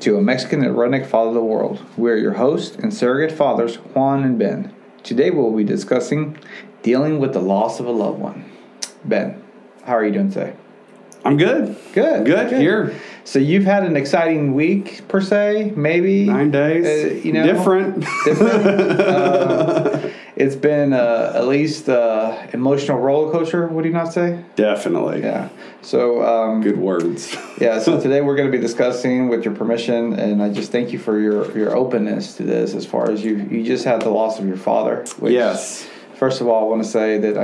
To a Mexican and Redneck Father of the World. We are your hosts and surrogate fathers, Juan and Ben. Today we'll be discussing dealing with the loss of a loved one. Ben, how are you doing today? I'm good. Good. Here. So you've had an exciting week, per se, maybe? 9 days. Different. It's been at least emotional roller coaster, would you not say? Definitely. Yeah. So good words. Yeah. So today we're going to be discussing, with your permission, and I just thank you for your openness to this. As far as you just had the loss of your father. Which, yes. First of all, I want to say that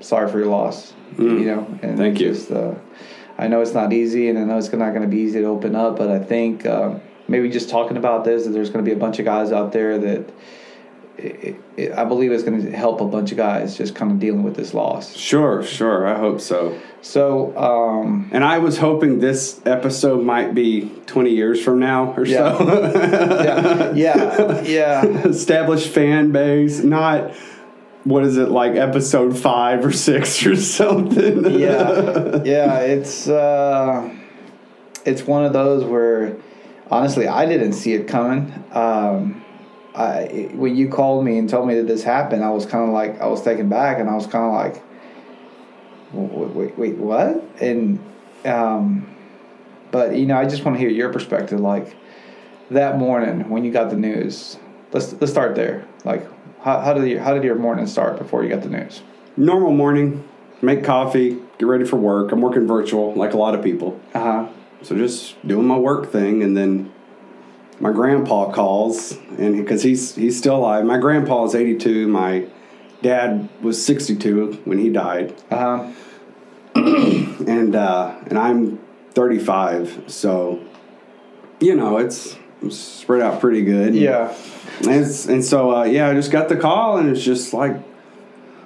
sorry for your loss. Mm. And thank you. Just, I know it's not easy, and I know it's not going to be easy to open up, but I think maybe just talking about this, that there's going to be a bunch of guys out there that. I believe it's going to help a bunch of guys just kind of dealing with this loss. Sure. I hope so. So, and I was hoping this episode might be 20 years from now or so. Yeah. Established fan base, not... What is it, like episode 5 or 6 or something? Yeah. It's one of those where, honestly, I didn't see it coming. When you called me and told me that this happened, I was taken back, and I was kind of like, wait, what? And, but I just want to hear your perspective. Like that morning when you got the news, let's start there. Like, how did your morning start before you got the news? Normal morning, make coffee, get ready for work. I'm working virtual, like a lot of people. So just doing my work thing, and then. My grandpa calls, and because he's still alive. My grandpa is 82. My dad was 62 when he died. And I'm 35. So, it's spread out pretty good. Yeah. And so I just got the call, and it's just like,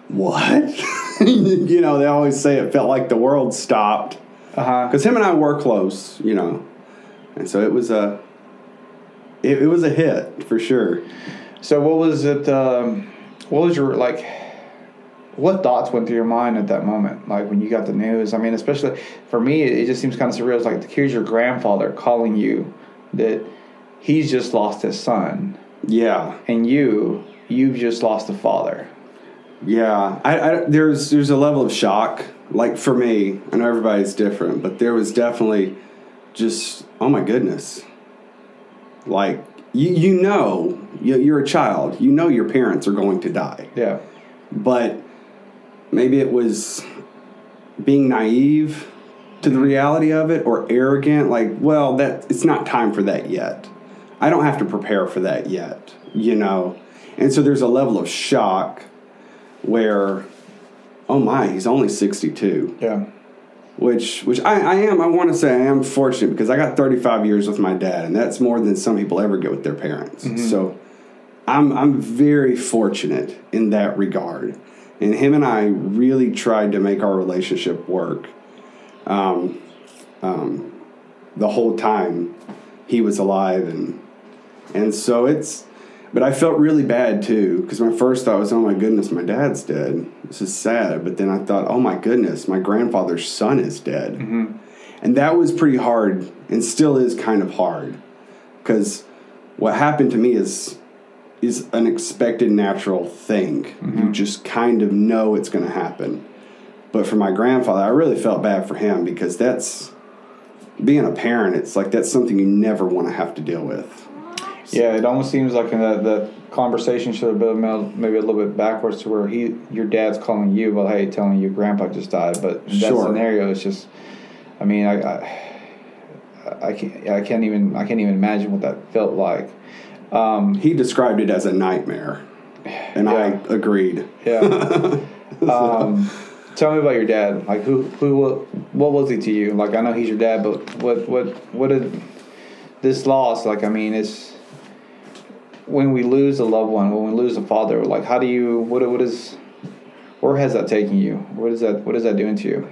what? They always say it felt like the world stopped. Because him and I were close, and so it was a. It was a hit for sure. So what was it? What was your like? What thoughts went through your mind at that moment? Like when you got the news. I mean, especially for me, it just seems kind of surreal. It's like here's your grandfather calling you that he's just lost his son. Yeah. And you've just lost a father. Yeah. There's a level of shock. Like for me, I know everybody's different, but there was definitely just oh my goodness. Like, you're a child. You know your parents are going to die. Yeah. But maybe it was being naive to the reality of it or arrogant. Like, well, it's not time for that yet. I don't have to prepare for that yet, And so there's a level of shock where, oh, my, he's only 62. Yeah. Which I want to say I am fortunate because I got 35 years with my dad, and that's more than some people ever get with their parents. Mm-hmm. So I'm very fortunate in that regard. And him and I really tried to make our relationship work the whole time he was alive. And so but I felt really bad, too, because my first thought was, oh, my goodness, my dad's dead. This is sad. But then I thought, oh, my goodness, my grandfather's son is dead. Mm-hmm. And that was pretty hard and still is kind of hard because what happened to me is an expected natural thing. Mm-hmm. You just kind of know it's going to happen. But for my grandfather, I really felt bad for him because that's being a parent. It's like that's something you never want to have to deal with. Yeah, it almost seems like the conversation should have been maybe a little bit backwards to where your dad's calling you, well, hey, telling you Grandpa just died. But in that scenario, it's just, I mean, I can't even imagine what that felt like. He described it as a nightmare, and I agreed. Yeah. Tell me about your dad. Like, what was he to you? Like, I know he's your dad, but what did this loss? Like, I mean, it's. When we lose a loved one, when we lose a father, like how do you? Where has that taken you? What is that doing to you?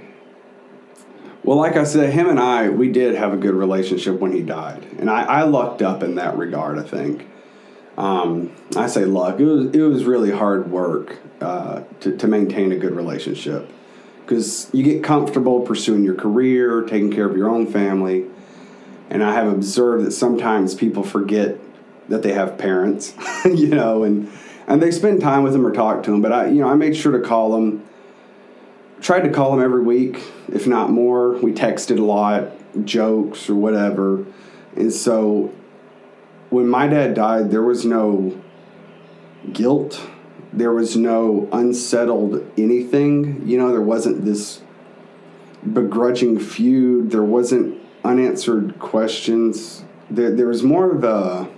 Well, like I said, him and I, we did have a good relationship when he died, and I lucked up in that regard. I think I say luck. It was really hard work to maintain a good relationship because you get comfortable pursuing your career, taking care of your own family, And I have observed that sometimes people forget that they have parents, you know, and they spend time with them or talk to them. But I made sure to call them, tried to call them every week, if not more. We texted a lot, jokes or whatever. And so when my dad died, there was no guilt. There was no unsettled anything. You know, there wasn't this begrudging feud. There wasn't unanswered questions. There was more of a...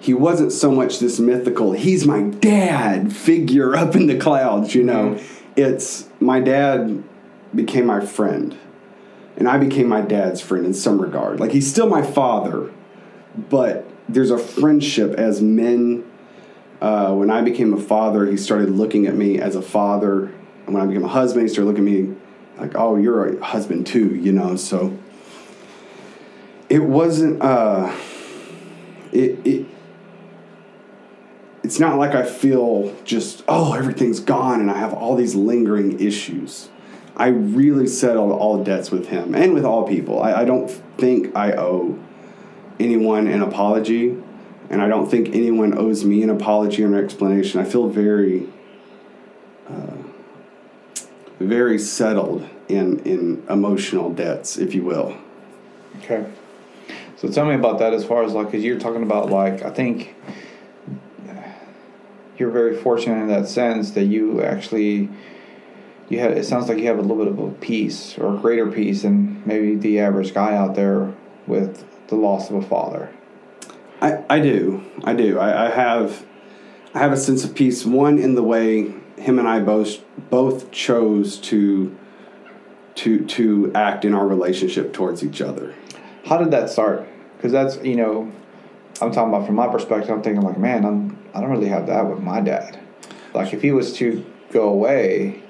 He wasn't so much this mythical, he's my dad figure up in the clouds, you know. Mm-hmm. It's my dad became my friend, and I became my dad's friend in some regard. Like, he's still my father, but there's a friendship as men. When I became a father, he started looking at me as a father. And when I became a husband, he started looking at me like, oh, you're a husband too, you know. So it wasn't... It's not like I feel just, oh, everything's gone and I have all these lingering issues. I really settled all debts with him and with all people. I don't think I owe anyone an apology, and I don't think anyone owes me an apology or an explanation. I feel very settled in emotional debts, if you will. Okay. So tell me about that as far as, like, because you're talking about, like, I think... You're very fortunate in that sense that you actually, you had. It sounds like you have a little bit of a peace or a greater peace than maybe the average guy out there with the loss of a father. I do. I have a sense of peace. One, in the way him and I both chose to act in our relationship towards each other. How did that start? Because that's, you know, I'm talking about from my perspective. I'm thinking like, man, I don't really have that with my dad. Like, if he was to go away,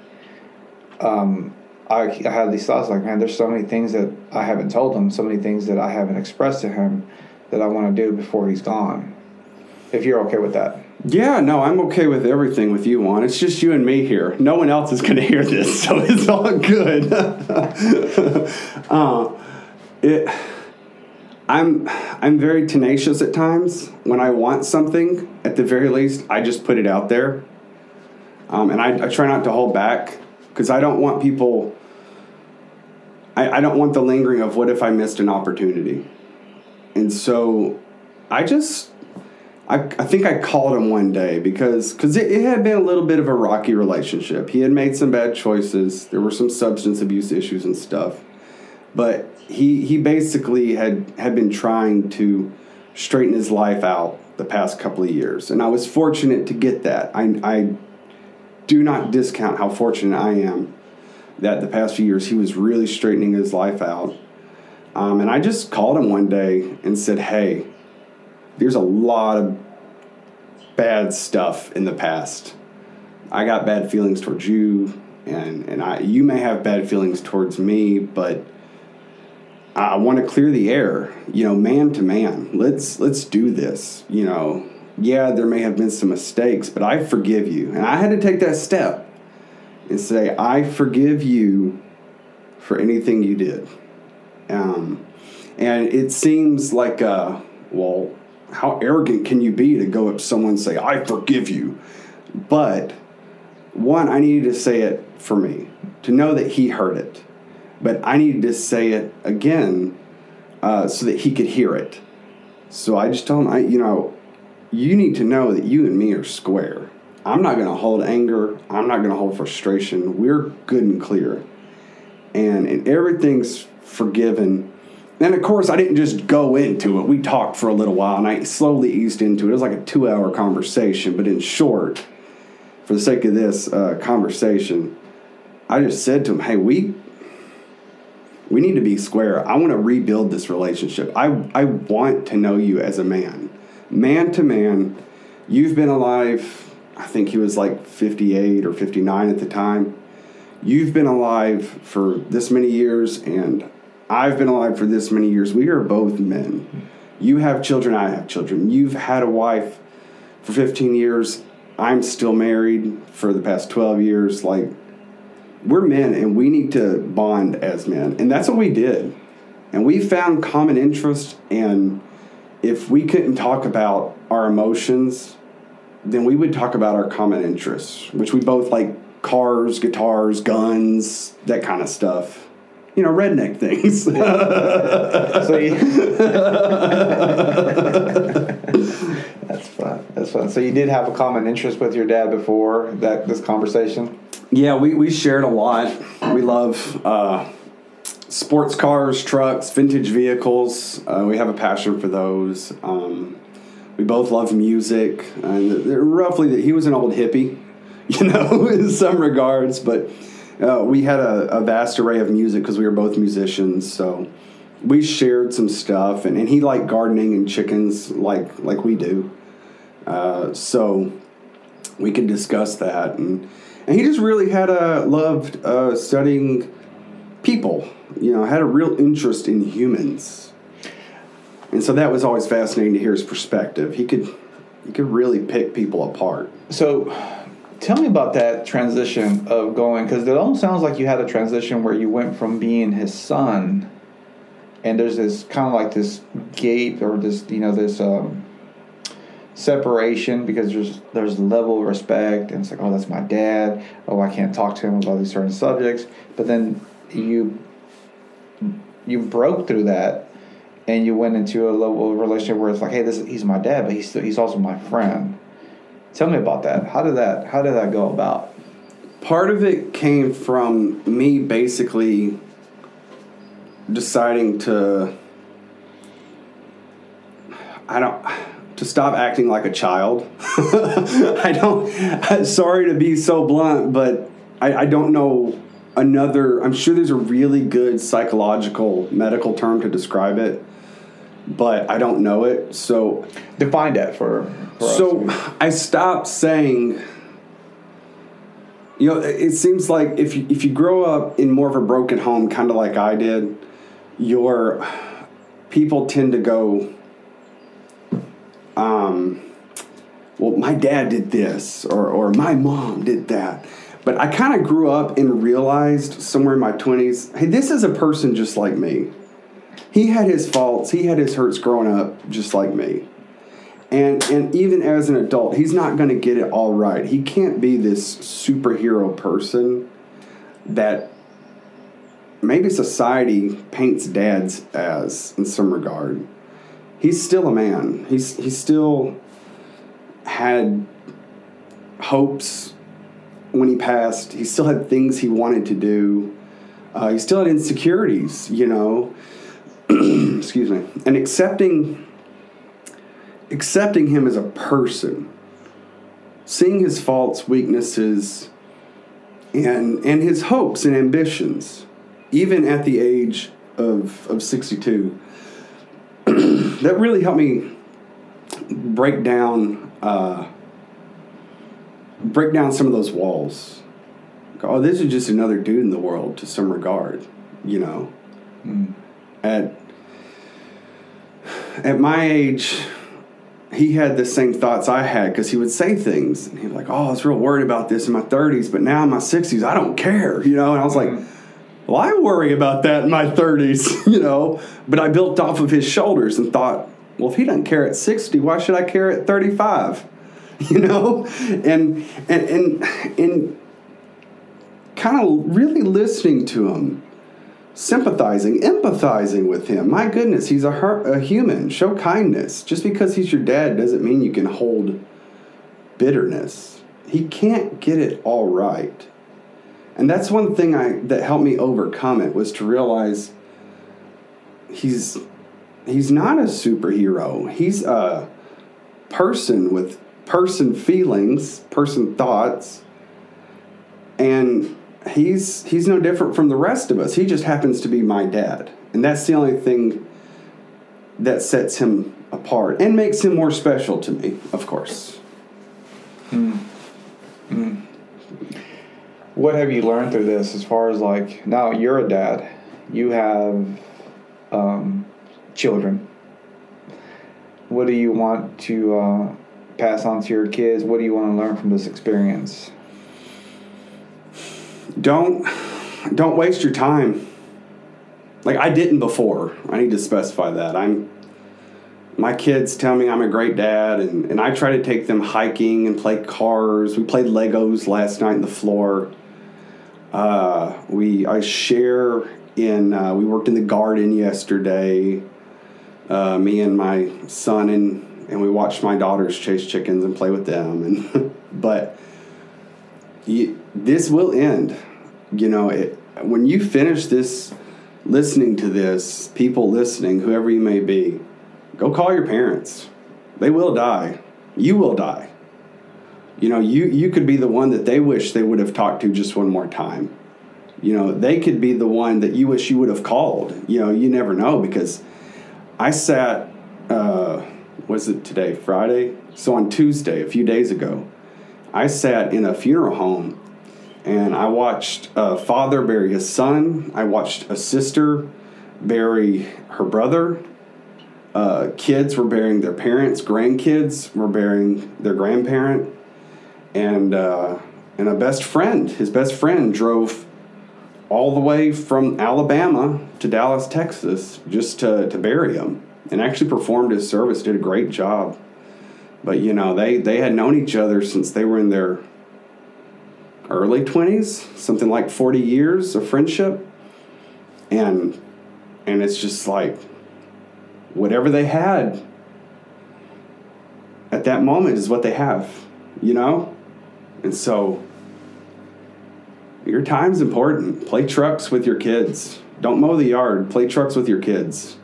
I had these thoughts like, man, there's so many things that I haven't told him, so many things that I haven't expressed to him that I want to do before he's gone. If you're okay with that. Yeah, no, I'm okay with everything with you on. It's just you and me here. No one else is going to hear this, so it's all good. I'm very tenacious at times. When I want something, at the very least, I just put it out there. And I try not to hold back, because I don't want people... I don't want the lingering of what if I missed an opportunity. And so I just... I think I called him one day because it had been a little bit of a rocky relationship. He had made some bad choices. There were some substance abuse issues and stuff. But... He basically had been trying to straighten his life out the past couple of years. And I was fortunate to get that. I do not discount how fortunate I am that the past few years he was really straightening his life out. And I just called him one day and said, hey, there's a lot of bad stuff in the past. I got bad feelings towards you, and you may have bad feelings towards me, but... I want to clear the air, you know, man to man. Let's do this, you know. Yeah, there may have been some mistakes, but I forgive you. And I had to take that step and say, I forgive you for anything you did. And it seems like, well, how arrogant can you be to go up to someone and say, I forgive you? But, one, I needed to say it for me, to know that he heard it. But I needed to say it again so that he could hear it. So I just told him, you need to know that you and me are square. I'm not going to hold anger. I'm not going to hold frustration. We're good and clear. And everything's forgiven. And, of course, I didn't just go into it. We talked for a little while, and I slowly eased into it. It was like a 2-hour conversation. But in short, for the sake of this conversation, I just said to him, hey, we need to be square. I want to rebuild this relationship. I want to know you as a man. Man to man. You've been alive, I think he was like 58 or 59 at the time. You've been alive for this many years, and I've been alive for this many years. We are both men. You have children, I have children. You've had a wife for 15 years. I'm still married for the past 12 years. Like, we're men, and we need to bond as men. And that's what we did. And we found common interest, and if we couldn't talk about our emotions, then we would talk about our common interests, which we both like cars, guitars, guns, that kind of stuff. You know, redneck things. That's fun. So you did have a common interest with your dad before this conversation? Yeah, we shared a lot. We love sports cars, trucks, vintage vehicles. We have a passion for those. We both love music. And roughly, he was an old hippie, you know, in some regards. But we had a vast array of music because we were both musicians. So we shared some stuff. And he liked gardening and chickens like we do. So we could discuss that. And he just really loved studying people. You know, had a real interest in humans, and so that was always fascinating to hear his perspective. He could really pick people apart. So, tell me about that transition of going, because it almost sounds like you had a transition where you went from being his son, and there's this kind of like this gate or this separation, because there's a level of respect, and it's like, oh, that's my dad. Oh, I can't talk to him about these certain subjects, but then you broke through that, and you went into a level of relationship where it's like, hey, he's my dad, but he's also my friend. Tell me about that. How did that go about? Part of it came from me basically deciding to stop acting like a child. Sorry to be so blunt, but I don't know. I'm sure there's a really good psychological medical term to describe it, but I don't know it. So define that for so us. I stopped saying, you know, it seems like if you grow up in more of a broken home, kind of like I did, your people tend to go, well, my dad did this or my mom did that. But I kind of grew up and realized somewhere in my 20s, hey, this is a person just like me. He had his faults. He had his hurts growing up just like me. And even as an adult, he's not going to get it all right. He can't be this superhero person that maybe society paints dads as in some regard. He's still a man. He still had hopes. When he passed, he still had things he wanted to do. He still had insecurities, you know. Excuse me. And accepting him as a person, seeing his faults, weaknesses, and his hopes and ambitions, even at the age of 62, that really helped me break down some of those walls. Oh, this is just another dude in the world to some regard, you know. Mm. At my age, he had the same thoughts I had, because he would say things, and he was like, oh, I was real worried about this in my 30s, but now in my 60s, I don't care, you know. And I was like, well, I worry about that in my 30s, you know. But I built off of his shoulders and thought, well, if he doesn't care at 60, why should I care at 35? You know, and kind of really listening to him, sympathizing, empathizing with him. My goodness, he's a human. Show kindness. Just because he's your dad doesn't mean you can hold bitterness. He can't get it all right. And that's one thing that helped me overcome it, was to realize he's not a superhero. He's a person with person feelings, person thoughts, and he's no different from the rest of us. He just happens to be my dad, and that's the only thing that sets him apart and makes him more special to me, of course. Mm. Mm. What have you learned through this, as far as like, now you're a dad, you have children. What do you want to pass on to your kids? What do you want to learn from this experience? Don't waste your time. Like, I didn't before. I need to specify that. My kids tell me I'm a great dad, and I try to take them hiking and play cars. We played Legos last night on the floor. We worked in the garden yesterday, me and my son, and we watched my daughters chase chickens and play with them. This will end. When you finish this, listening to this, people listening, whoever you may be, go call your parents. They will die. You will die. You could be the one that they wish they would have talked to just one more time. They could be the one that you wish you would have called. You never know, because I sat, was it today, Friday? So on Tuesday, a few days ago, I sat in a funeral home and I watched a father bury his son. I watched a sister bury her brother. Kids were burying their parents. Grandkids were burying their grandparent. And a best friend, his best friend, drove all the way from Alabama to Dallas, Texas, just to bury him, and actually performed his service, did a great job. But, they had known each other since they were in their early 20s, something like 40 years of friendship. And it's just like, whatever they had at that moment is what they have, And so your time's important. Play trucks with your kids. Don't mow the yard. Play trucks with your kids.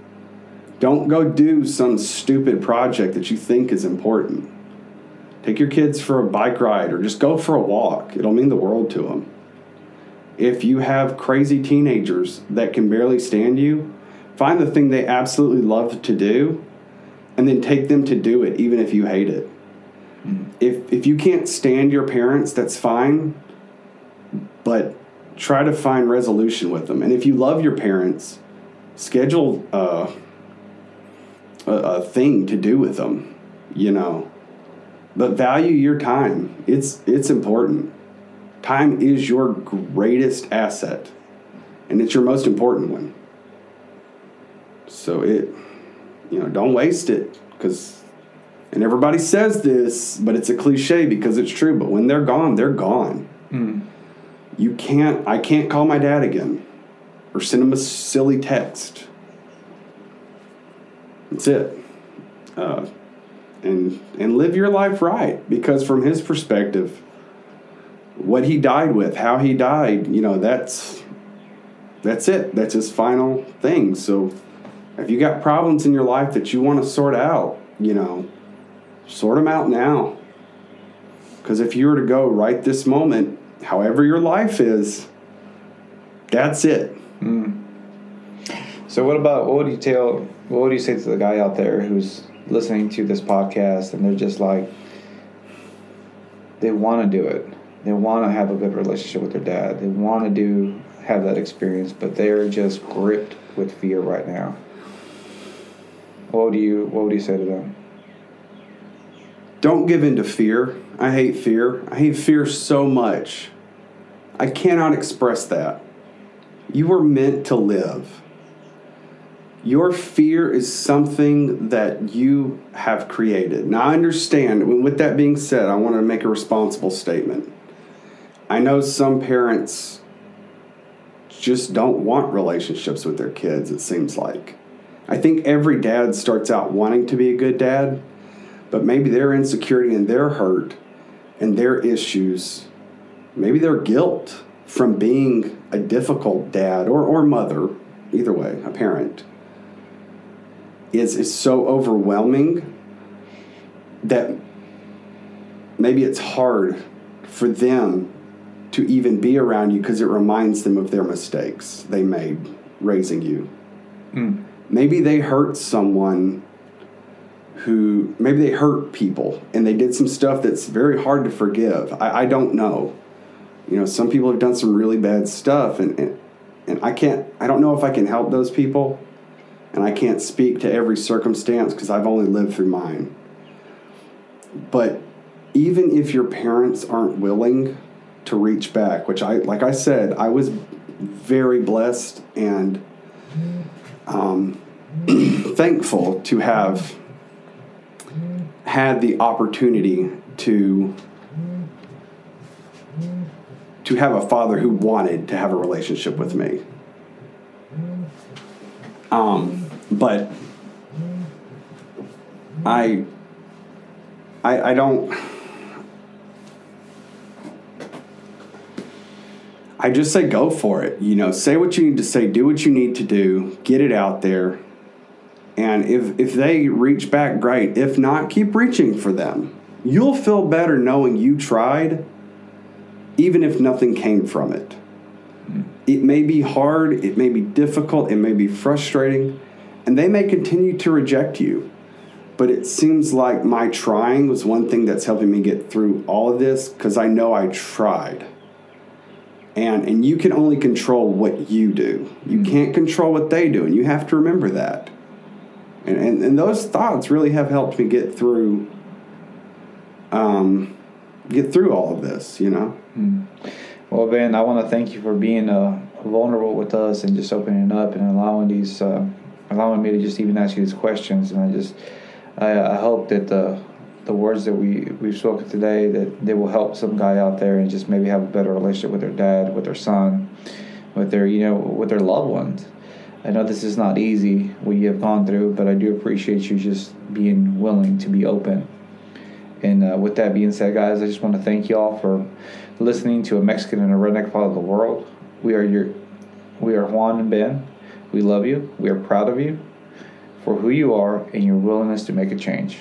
Don't go do some stupid project that you think is important. Take your kids for a bike ride or just go for a walk. It'll mean the world to them. If you have crazy teenagers that can barely stand you, find the thing they absolutely love to do and then take them to do it, even if you hate it. Mm. If you can't stand your parents, that's fine, but try to find resolution with them. And if you love your parents, schedule a thing to do with them, But value your time. It's important. Time is your greatest asset, and it's your most important one. So don't waste it, and everybody says this, but it's a cliche because it's true. But when they're gone, they're gone. Mm. I can't call my dad again or send him a silly text. That's it. And live your life right, because from his perspective, what he died with, how he died, that's it. That's his final thing. So if you got problems in your life that you want to sort out, sort them out now. Because if you were to go right this moment, however your life is, that's it. Mm. So what would you say to the guy out there who's listening to this podcast and they're just like, they want to do it. They want to have a good relationship with their dad. They want to have that experience, but they're just gripped with fear right now. What would you say to them? Don't give in to fear. I hate fear. I hate fear so much. I cannot express that. You were meant to live. Your fear is something that you have created. Now, I understand. With that being said, I want to make a responsible statement. I know some parents just don't want relationships with their kids, it seems like. I think every dad starts out wanting to be a good dad, but maybe their insecurity and their hurt and their issues, maybe their guilt from being a difficult dad or mother, either way, a parent, is so overwhelming that maybe it's hard for them to even be around you because it reminds them of their mistakes they made raising you. Mm. Maybe they hurt someone maybe they hurt people and they did some stuff that's very hard to forgive. I don't know. Some people have done some really bad stuff and I don't know if I can help those people, and I can't speak to every circumstance because I've only lived through mine. But even if your parents aren't willing to reach back, which I was very blessed and thankful to have had the opportunity to have a father who wanted to have a relationship with me. But I don't, I just say go for it, you know, say what you need to say, do what you need to do, get it out there. And if they reach back, great. If not, keep reaching for them. You'll feel better knowing you tried, even if nothing came from it. It may be hard, it may be difficult, it may be frustrating, and they may continue to reject you. But it seems like my trying was one thing that's helping me get through all of this, because I know I tried. And you can only control what you do. You can't control what they do, and you have to remember that. And those thoughts really have helped me get through all of this, you know? Well, Ben, I want to thank you for being vulnerable with us and just opening up and allowing me to just even ask you these questions. And I hope that the words that we've spoken today, that they will help some guy out there and just maybe have a better relationship with their dad, with their son, with their, you know, with their loved ones. I know this is not easy, what you have gone through, but I do appreciate you just being willing to be open. And with that being said, guys, I just want to thank you all for listening to A Mexican in a Redneck Part of the World. We are Juan and Ben. We love you. We are proud of you for who you are and your willingness to make a change.